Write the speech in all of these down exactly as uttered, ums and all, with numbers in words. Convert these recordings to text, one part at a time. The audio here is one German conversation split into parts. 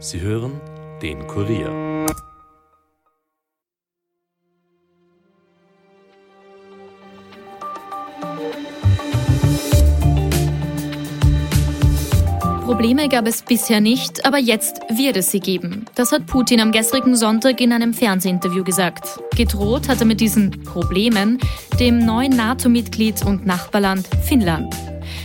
Sie hören den Kurier. Probleme gab es bisher nicht, aber jetzt wird es sie geben. Das hat Putin am gestrigen Sonntag in einem Fernsehinterview gesagt. Gedroht hat er mit diesen Problemen dem neuen NATO-Mitglied und Nachbarland Finnland.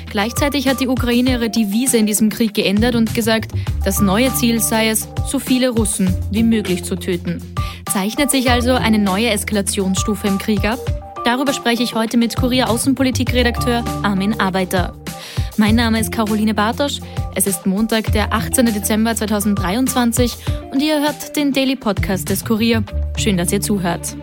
Gleichzeitig hat die Ukraine ihre Devise in diesem Krieg geändert und gesagt, das neue Ziel sei es, so viele Russen wie möglich zu töten. Zeichnet sich also eine neue Eskalationsstufe im Krieg ab? Darüber spreche ich heute mit Kurier Außenpolitikredakteur Armin Arbeiter. Mein Name ist Caroline Bartosch. Es ist Montag, der achtzehnten Dezember zweitausenddreiundzwanzig und ihr hört den Daily Podcast des Kurier. Schön, dass ihr zuhört.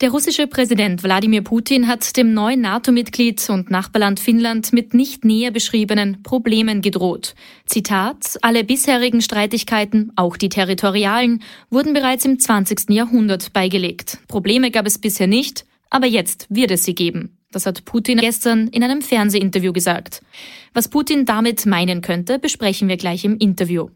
Der russische Präsident Wladimir Putin hat dem neuen NATO-Mitglied und Nachbarland Finnland mit nicht näher beschriebenen Problemen gedroht. Zitat: Alle bisherigen Streitigkeiten, auch die territorialen, wurden bereits im zwanzigsten Jahrhundert beigelegt. Probleme gab es bisher nicht, aber jetzt wird es sie geben. Das hat Putin gestern in einem Fernsehinterview gesagt. Was Putin damit meinen könnte, besprechen wir gleich im Interview.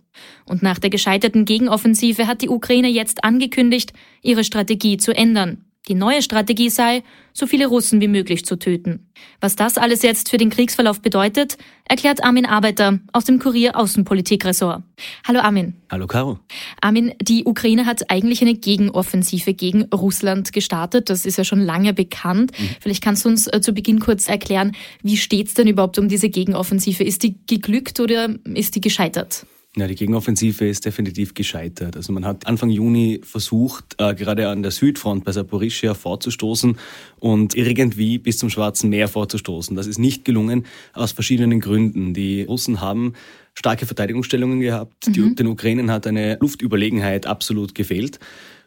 Und nach der gescheiterten Gegenoffensive hat die Ukraine jetzt angekündigt, ihre Strategie zu ändern. Die neue Strategie sei, so viele Russen wie möglich zu töten. Was das alles jetzt für den Kriegsverlauf bedeutet, erklärt Armin Arbeiter aus dem Kurier Außenpolitikressort. Hallo Armin. Hallo Caro. Armin, die Ukraine hat eigentlich eine Gegenoffensive gegen Russland gestartet. Das ist ja schon lange bekannt. Mhm. Vielleicht kannst du uns zu Beginn kurz erklären, wie steht's denn überhaupt um diese Gegenoffensive? Ist die geglückt oder ist die gescheitert? Ja, die Gegenoffensive ist definitiv gescheitert. Also man hat Anfang Juni versucht, äh, gerade an der Südfront bei Saporischia vorzustoßen und irgendwie bis zum Schwarzen Meer vorzustoßen. Das ist nicht gelungen aus verschiedenen Gründen. Die Russen haben starke Verteidigungsstellungen gehabt. Mhm. Die, den Ukrainern hat eine Luftüberlegenheit absolut gefehlt.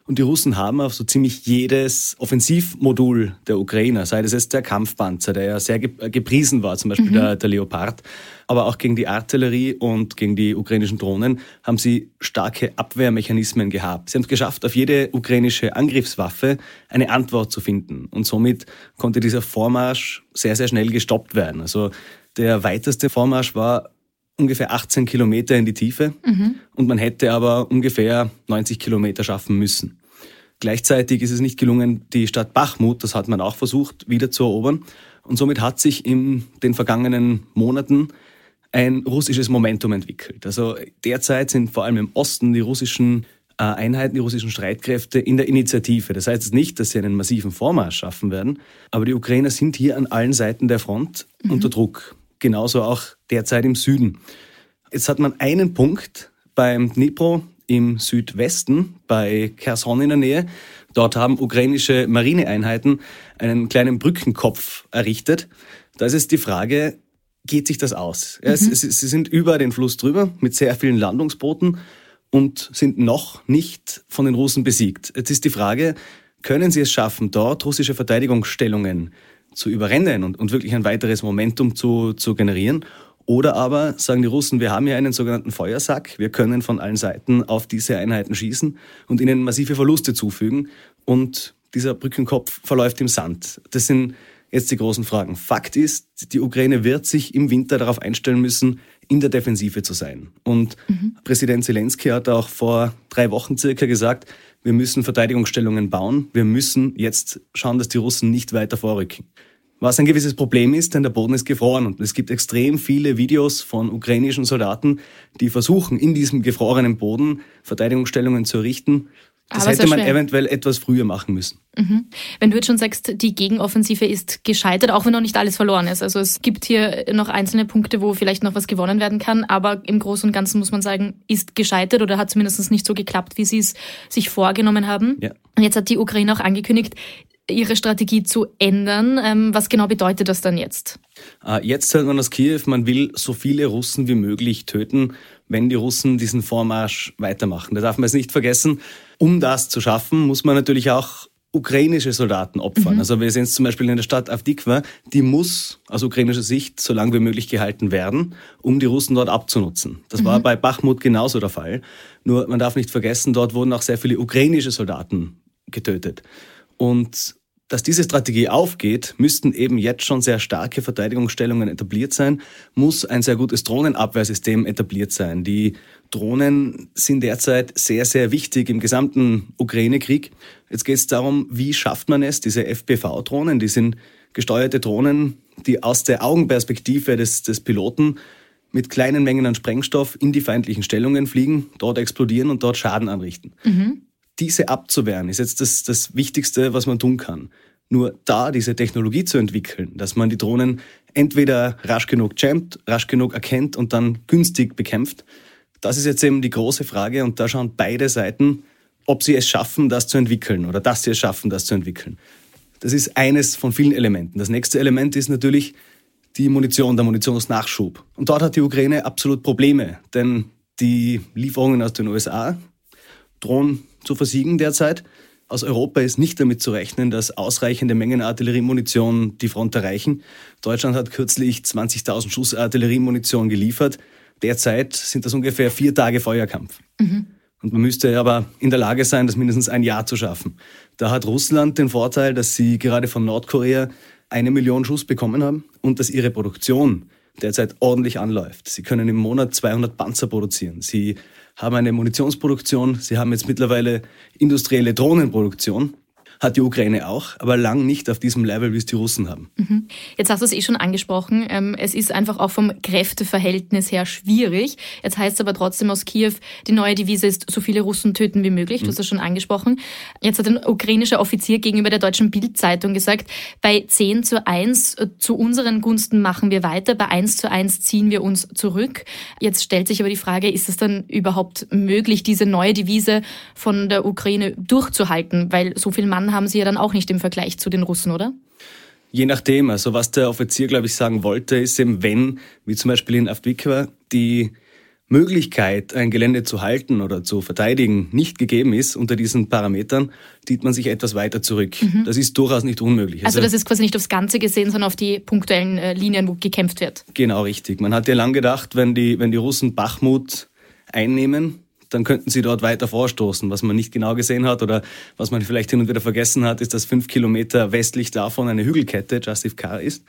Und die Russen haben auf so ziemlich jedes Offensivmodul der Ukrainer, sei das jetzt der Kampfpanzer, der ja sehr gepriesen war, zum Beispiel mhm. der, der Leopard, aber auch gegen die Artillerie und gegen die ukrainischen Drohnen, haben sie starke Abwehrmechanismen gehabt. Sie haben es geschafft, auf jede ukrainische Angriffswaffe eine Antwort zu finden. Und somit konnte dieser Vormarsch sehr, sehr schnell gestoppt werden. Also der weiteste Vormarsch war ungefähr achtzehn Kilometer in die Tiefe mhm. und man hätte aber ungefähr neunzig Kilometer schaffen müssen. Gleichzeitig ist es nicht gelungen, die Stadt Bakhmut, das hat man auch versucht, wieder zu erobern. Und somit hat sich in den vergangenen Monaten ein russisches Momentum entwickelt. Also derzeit sind vor allem im Osten die russischen Einheiten, die russischen Streitkräfte in der Initiative. Das heißt nicht, dass sie einen massiven Vormarsch schaffen werden, aber die Ukrainer sind hier an allen Seiten der Front mhm. unter Druck. Genauso auch derzeit im Süden. Jetzt hat man einen Punkt beim Dnipro im Südwesten, bei Kherson in der Nähe. Dort haben ukrainische Marineeinheiten einen kleinen Brückenkopf errichtet. Da ist jetzt die Frage, geht sich das aus? Mhm. Ja, es, es, sie sind über den Fluss drüber mit sehr vielen Landungsbooten und sind noch nicht von den Russen besiegt. Jetzt ist die Frage, können sie es schaffen, dort russische Verteidigungsstellungen zu überrennen und, und wirklich ein weiteres Momentum zu, zu generieren. Oder aber sagen die Russen, wir haben hier einen sogenannten Feuersack, wir können von allen Seiten auf diese Einheiten schießen und ihnen massive Verluste zufügen und dieser Brückenkopf verläuft im Sand. Das sind jetzt die großen Fragen. Fakt ist, die Ukraine wird sich im Winter darauf einstellen müssen, in der Defensive zu sein. Und mhm. Präsident Zelensky hat auch vor drei Wochen circa gesagt, wir müssen Verteidigungsstellungen bauen, wir müssen jetzt schauen, dass die Russen nicht weiter vorrücken. Was ein gewisses Problem ist, denn der Boden ist gefroren und es gibt extrem viele Videos von ukrainischen Soldaten, die versuchen, in diesem gefrorenen Boden Verteidigungsstellungen zu errichten. Das Aber hätte man schwer. eventuell etwas früher machen müssen. Mhm. Wenn du jetzt schon sagst, die Gegenoffensive ist gescheitert, auch wenn noch nicht alles verloren ist. Also es gibt hier noch einzelne Punkte, wo vielleicht noch was gewonnen werden kann. Aber im Großen und Ganzen muss man sagen, ist gescheitert oder hat zumindest nicht so geklappt, wie sie es sich vorgenommen haben. Ja. Und jetzt hat die Ukraine auch angekündigt, ihre Strategie zu ändern. Was genau bedeutet das dann jetzt? Jetzt hört man aus Kiew, man will so viele Russen wie möglich töten, wenn die Russen diesen Vormarsch weitermachen. Da darf man es nicht vergessen. Um das zu schaffen, muss man natürlich auch ukrainische Soldaten opfern. Mhm. Also wir sehen es zum Beispiel in der Stadt Avdiivka, die muss aus ukrainischer Sicht so lange wie möglich gehalten werden, um die Russen dort abzunutzen. Das mhm. war bei Bakhmut genauso der Fall. Nur man darf nicht vergessen, dort wurden auch sehr viele ukrainische Soldaten getötet. Und Dass diese Strategie aufgeht, müssten eben jetzt schon sehr starke Verteidigungsstellungen etabliert sein, muss ein sehr gutes Drohnenabwehrsystem etabliert sein. Die Drohnen sind derzeit sehr, sehr wichtig im gesamten Ukraine-Krieg. Jetzt geht es darum, wie schafft man es, diese F P V-Drohnen, die sind gesteuerte Drohnen, die aus der Augenperspektive des, des Piloten mit kleinen Mengen an Sprengstoff in die feindlichen Stellungen fliegen, dort explodieren und dort Schaden anrichten. Mhm. Diese abzuwehren ist jetzt das, das Wichtigste, was man tun kann. Nur da diese Technologie zu entwickeln, dass man die Drohnen entweder rasch genug jammt, rasch genug erkennt und dann günstig bekämpft, das ist jetzt eben die große Frage. Und da schauen beide Seiten, ob sie es schaffen, das zu entwickeln oder dass sie es schaffen, das zu entwickeln. Das ist eines von vielen Elementen. Das nächste Element ist natürlich die Munition, der Munitionsnachschub. Und dort hat die Ukraine absolut Probleme, denn die Lieferungen aus den U S A drohen zu versiegen derzeit. Aus Europa ist nicht damit zu rechnen, dass ausreichende Mengen Artilleriemunition die Front erreichen. Deutschland hat kürzlich zwanzigtausend Schuss Artilleriemunition geliefert. Derzeit sind das ungefähr vier Tage Feuerkampf. Mhm. Und man müsste aber in der Lage sein, das mindestens ein Jahr zu schaffen. Da hat Russland den Vorteil, dass sie gerade von Nordkorea eine Million Schuss bekommen haben und dass ihre Produktion derzeit ordentlich anläuft. Sie können im Monat zweihundert Panzer produzieren. Sie haben eine Munitionsproduktion, sie haben jetzt mittlerweile industrielle Drohnenproduktion, hat die Ukraine auch, aber lang nicht auf diesem Level, wie es die Russen haben. Mhm. Jetzt hast du es eh schon angesprochen, es ist einfach auch vom Kräfteverhältnis her schwierig. Jetzt heißt es aber trotzdem aus Kiew, die neue Devise ist, so viele Russen töten wie möglich, du mhm. hast das schon angesprochen. Jetzt hat ein ukrainischer Offizier gegenüber der deutschen Bild-Zeitung gesagt, bei zehn zu eins zu unseren Gunsten machen wir weiter, bei eins zu eins ziehen wir uns zurück. Jetzt stellt sich aber die Frage, ist es dann überhaupt möglich, diese neue Devise von der Ukraine durchzuhalten, weil so viel Mann haben sie ja dann auch nicht im Vergleich zu den Russen, oder? Je nachdem. Also was der Offizier, glaube ich, sagen wollte, ist eben, wenn, wie zum Beispiel in Avdiivka, die Möglichkeit, ein Gelände zu halten oder zu verteidigen, nicht gegeben ist unter diesen Parametern, zieht man sich etwas weiter zurück. Mhm. Das ist durchaus nicht unmöglich. Also, also das ist quasi nicht aufs Ganze gesehen, sondern auf die punktuellen äh, Linien, wo gekämpft wird. Genau, richtig. Man hat ja lang gedacht, wenn die, wenn die Russen Bakhmut einnehmen, dann könnten sie dort weiter vorstoßen. Was man nicht genau gesehen hat oder was man vielleicht hin und wieder vergessen hat, ist, dass fünf Kilometer westlich davon eine Hügelkette, Avdiivka, ist.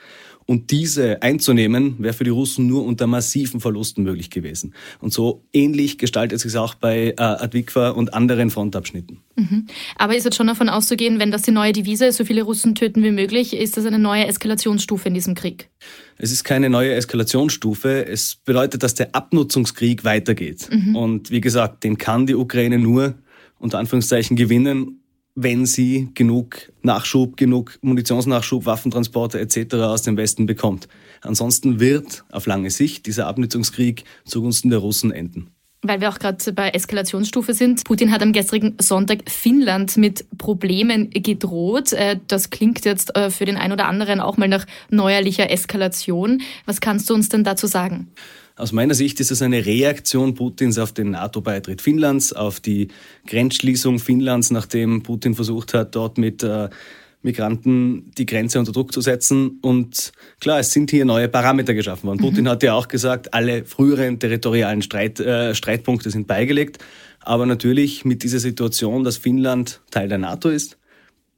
Und diese einzunehmen, wäre für die Russen nur unter massiven Verlusten möglich gewesen. Und so ähnlich gestaltet sich es auch bei äh, Avdiivka und anderen Frontabschnitten. Mhm. Aber ist jetzt schon davon auszugehen, wenn das die neue Devise ist, so viele Russen töten wie möglich, ist das eine neue Eskalationsstufe in diesem Krieg? Es ist keine neue Eskalationsstufe. Es bedeutet, dass der Abnutzungskrieg weitergeht. Mhm. Und wie gesagt, den kann die Ukraine nur, unter Anführungszeichen, gewinnen, wenn sie genug Nachschub, genug Munitionsnachschub, Waffentransporte et cetera aus dem Westen bekommt. Ansonsten wird auf lange Sicht dieser Abnutzungskrieg zugunsten der Russen enden. Weil wir auch gerade bei Eskalationsstufe sind. Putin hat am gestrigen Sonntag Finnland mit Problemen gedroht. Das klingt jetzt für den einen oder anderen auch mal nach neuerlicher Eskalation. Was kannst du uns denn dazu sagen? Aus meiner Sicht ist es eine Reaktion Putins auf den NATO-Beitritt Finnlands, auf die Grenzschließung Finnlands, nachdem Putin versucht hat, dort mit äh, Migranten die Grenze unter Druck zu setzen. Und klar, es sind hier neue Parameter geschaffen worden. Mhm. Putin hat ja auch gesagt, alle früheren territorialen Streit, äh, Streitpunkte sind beigelegt. Aber natürlich mit dieser Situation, dass Finnland Teil der NATO ist,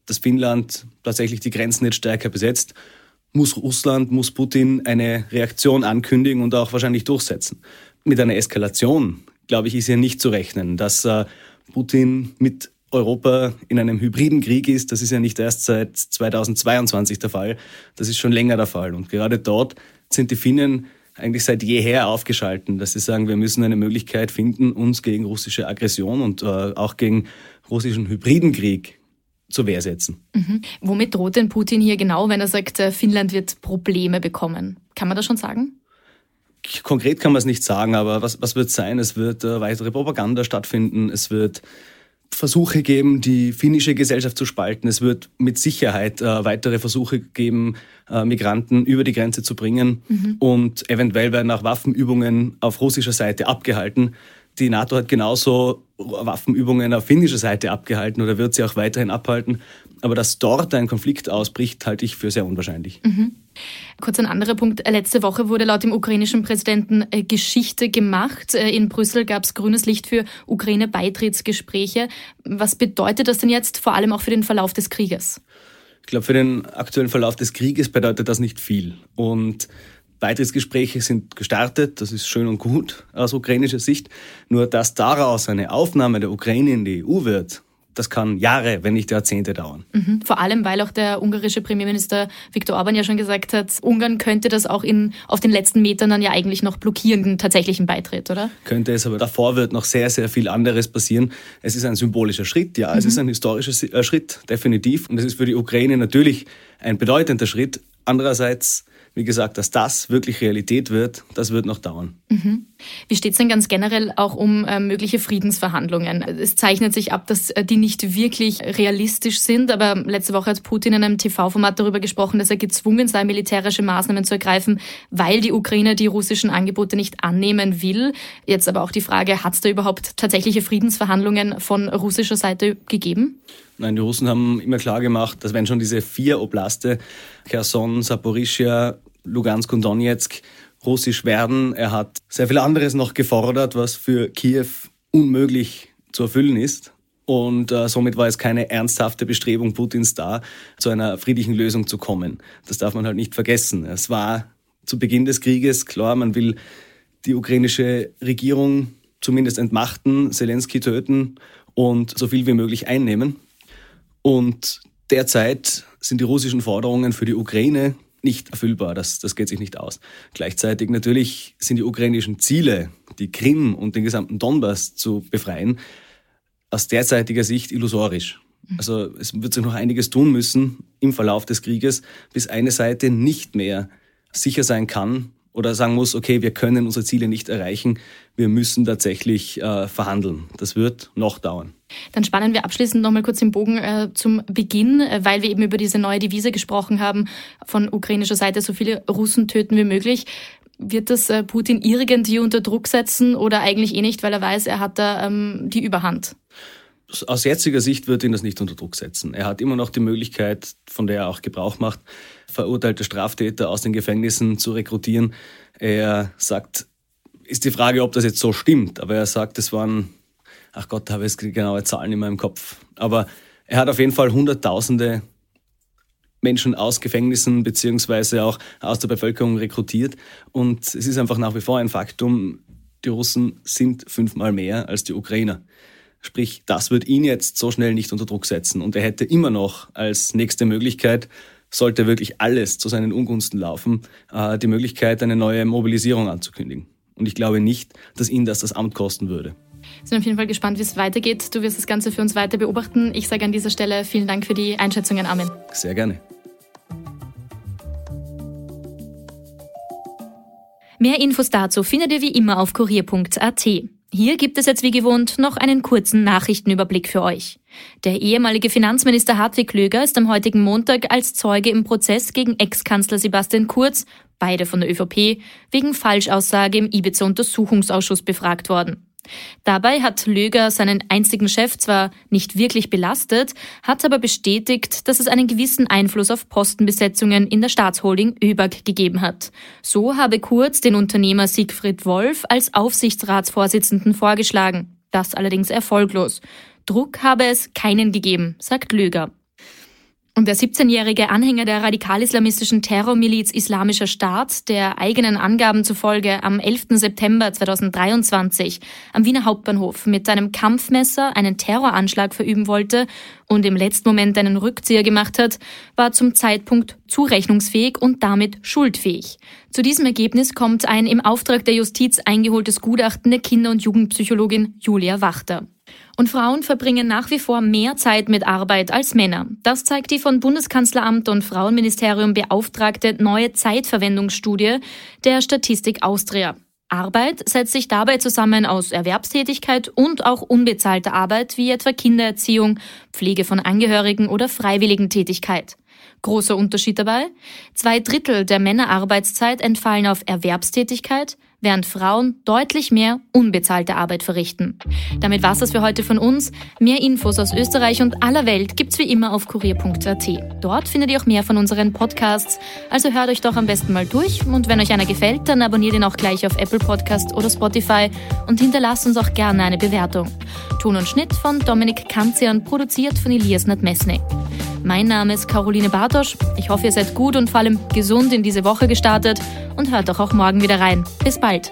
dass Finnland tatsächlich die Grenzen jetzt stärker besetzt, muss Russland, muss Putin eine Reaktion ankündigen und auch wahrscheinlich durchsetzen. Mit einer Eskalation, glaube ich, ist hier nicht zu rechnen. Dass äh, Putin mit Europa in einem hybriden Krieg ist, das ist ja nicht erst seit zweitausendzweiundzwanzig der Fall. Das ist schon länger der Fall. Und gerade dort sind die Finnen eigentlich seit jeher aufgeschalten, dass sie sagen, wir müssen eine Möglichkeit finden, uns gegen russische Aggression und äh, auch gegen russischen hybriden Krieg zur Wehr setzen. Mhm. Womit droht denn Putin hier genau, wenn er sagt, Finnland wird Probleme bekommen? Kann man das schon sagen? Konkret kann man es nicht sagen, aber was, was wird sein? Es wird äh, weitere Propaganda stattfinden, es wird Versuche geben, die finnische Gesellschaft zu spalten, es wird mit Sicherheit äh, weitere Versuche geben, äh, Migranten über die Grenze zu bringen mhm. und eventuell werden auch Waffenübungen auf russischer Seite abgehalten. Die NATO hat genauso Waffenübungen auf finnischer Seite abgehalten oder wird sie auch weiterhin abhalten. Aber dass dort ein Konflikt ausbricht, halte ich für sehr unwahrscheinlich. Mhm. Kurz ein anderer Punkt. Letzte Woche wurde laut dem ukrainischen Präsidenten Geschichte gemacht. In Brüssel gab es grünes Licht für Ukraine-Beitrittsgespräche. Was bedeutet das denn jetzt, vor allem auch für den Verlauf des Krieges? Ich glaube, für den aktuellen Verlauf des Krieges bedeutet das nicht viel. Und Beitrittsgespräche sind gestartet, das ist schön und gut aus ukrainischer Sicht. Nur, dass daraus eine Aufnahme der Ukraine in die E U wird, das kann Jahre, wenn nicht Jahrzehnte dauern. Mhm. Vor allem, weil auch der ungarische Premierminister Viktor Orbán ja schon gesagt hat, Ungarn könnte das auch in, auf den letzten Metern dann ja eigentlich noch blockieren, den tatsächlichen Beitritt, oder? Könnte es, aber davor wird noch sehr, sehr viel anderes passieren. Es ist ein symbolischer Schritt, ja, mhm. Es ist ein historischer Schritt, definitiv. Und es ist für die Ukraine natürlich ein bedeutender Schritt. Andererseits, wie gesagt, dass das wirklich Realität wird, das wird noch dauern. Mhm. Wie steht es denn ganz generell auch um äh, mögliche Friedensverhandlungen? Es zeichnet sich ab, dass äh, die nicht wirklich realistisch sind, aber letzte Woche hat Putin in einem T V-Format darüber gesprochen, dass er gezwungen sei, militärische Maßnahmen zu ergreifen, weil die Ukraine die russischen Angebote nicht annehmen will. Jetzt aber auch die Frage, hat es da überhaupt tatsächliche Friedensverhandlungen von russischer Seite gegeben? Nein, die Russen haben immer klar gemacht, dass wenn schon diese vier Oblaste, Kherson, Saporischia, Lugansk und Donetsk, russisch werden. Er hat sehr viel anderes noch gefordert, was für Kiew unmöglich zu erfüllen ist. Und äh, somit war es keine ernsthafte Bestrebung Putins da, zu einer friedlichen Lösung zu kommen. Das darf man halt nicht vergessen. Es war zu Beginn des Krieges klar, man will die ukrainische Regierung zumindest entmachten, Zelensky töten und so viel wie möglich einnehmen. Und derzeit sind die russischen Forderungen für die Ukraine nicht erfüllbar, das, das geht sich nicht aus. Gleichzeitig natürlich sind die ukrainischen Ziele, die Krim und den gesamten Donbass zu befreien, aus derzeitiger Sicht illusorisch. Also es wird sich noch einiges tun müssen im Verlauf des Krieges, bis eine Seite nicht mehr sicher sein kann oder sagen muss, okay, wir können unsere Ziele nicht erreichen, wir müssen tatsächlich äh, verhandeln. Das wird noch dauern. Dann spannen wir abschließend nochmal kurz den Bogen äh, zum Beginn, äh, weil wir eben über diese neue Devise gesprochen haben, von ukrainischer Seite so viele Russen töten wie möglich. Wird das äh, Putin irgendwie unter Druck setzen oder eigentlich eh nicht, weil er weiß, er hat da ähm, die Überhand? Aus jetziger Sicht wird ihn das nicht unter Druck setzen. Er hat immer noch die Möglichkeit, von der er auch Gebrauch macht, verurteilte Straftäter aus den Gefängnissen zu rekrutieren. Er sagt, ist die Frage, ob das jetzt so stimmt, aber er sagt, es waren... Ach Gott, da habe ich jetzt genaue Zahlen in meinem Kopf. Aber er hat auf jeden Fall hunderttausende Menschen aus Gefängnissen beziehungsweise auch aus der Bevölkerung rekrutiert. Und es ist einfach nach wie vor ein Faktum, die Russen sind fünfmal mehr als die Ukrainer. Sprich, das wird ihn jetzt so schnell nicht unter Druck setzen. Und er hätte immer noch als nächste Möglichkeit, sollte wirklich alles zu seinen Ungunsten laufen, die Möglichkeit, eine neue Mobilisierung anzukündigen. Und ich glaube nicht, dass ihn das das Amt kosten würde. Wir sind auf jeden Fall gespannt, wie es weitergeht. Du wirst das Ganze für uns weiter beobachten. Ich sage an dieser Stelle vielen Dank für die Einschätzungen, Armin. Sehr gerne. Mehr Infos dazu findet ihr wie immer auf kurier punkt at. Hier gibt es jetzt wie gewohnt noch einen kurzen Nachrichtenüberblick für euch. Der ehemalige Finanzminister Hartwig Löger ist am heutigen Montag als Zeuge im Prozess gegen Ex-Kanzler Sebastian Kurz, beide von der ÖVP, wegen Falschaussage im Ibiza-Untersuchungsausschuss befragt worden. Dabei hat Löger seinen einstigen Chef zwar nicht wirklich belastet, hat aber bestätigt, dass es einen gewissen Einfluss auf Postenbesetzungen in der Staatsholding ÖBAG gegeben hat. So habe Kurz den Unternehmer Siegfried Wolf als Aufsichtsratsvorsitzenden vorgeschlagen. Das allerdings erfolglos. Druck habe es keinen gegeben, sagt Löger. Und der siebzehnjährige Anhänger der radikal-islamistischen Terrormiliz Islamischer Staat, der eigenen Angaben zufolge am elften September zweitausenddreiundzwanzig am Wiener Hauptbahnhof mit einem Kampfmesser einen Terroranschlag verüben wollte und im letzten Moment einen Rückzieher gemacht hat, war zum Zeitpunkt zurechnungsfähig und damit schuldfähig. Zu diesem Ergebnis kommt ein im Auftrag der Justiz eingeholtes Gutachten der Kinder- und Jugendpsychologin Julia Wachter. Und Frauen verbringen nach wie vor mehr Zeit mit Arbeit als Männer. Das zeigt die von Bundeskanzleramt und Frauenministerium beauftragte neue Zeitverwendungsstudie der Statistik Austria. Arbeit setzt sich dabei zusammen aus Erwerbstätigkeit und auch unbezahlter Arbeit wie etwa Kindererziehung, Pflege von Angehörigen oder Freiwilligentätigkeit. Großer Unterschied dabei: Zwei Drittel der Männerarbeitszeit entfallen auf Erwerbstätigkeit, während Frauen deutlich mehr unbezahlte Arbeit verrichten. Damit war's das für heute von uns. Mehr Infos aus Österreich und aller Welt gibt's wie immer auf kurier punkt at. Dort findet ihr auch mehr von unseren Podcasts, also hört euch doch am besten mal durch und wenn euch einer gefällt, dann abonniert ihn auch gleich auf Apple Podcasts oder Spotify und hinterlasst uns auch gerne eine Bewertung. Ton und Schnitt von Dominik Kanzian, produziert von Elias Nadmesny. Mein Name ist Caroline Bartosch. Ich hoffe, ihr seid gut und vor allem gesund in diese Woche gestartet und hört doch auch morgen wieder rein. Bis bald.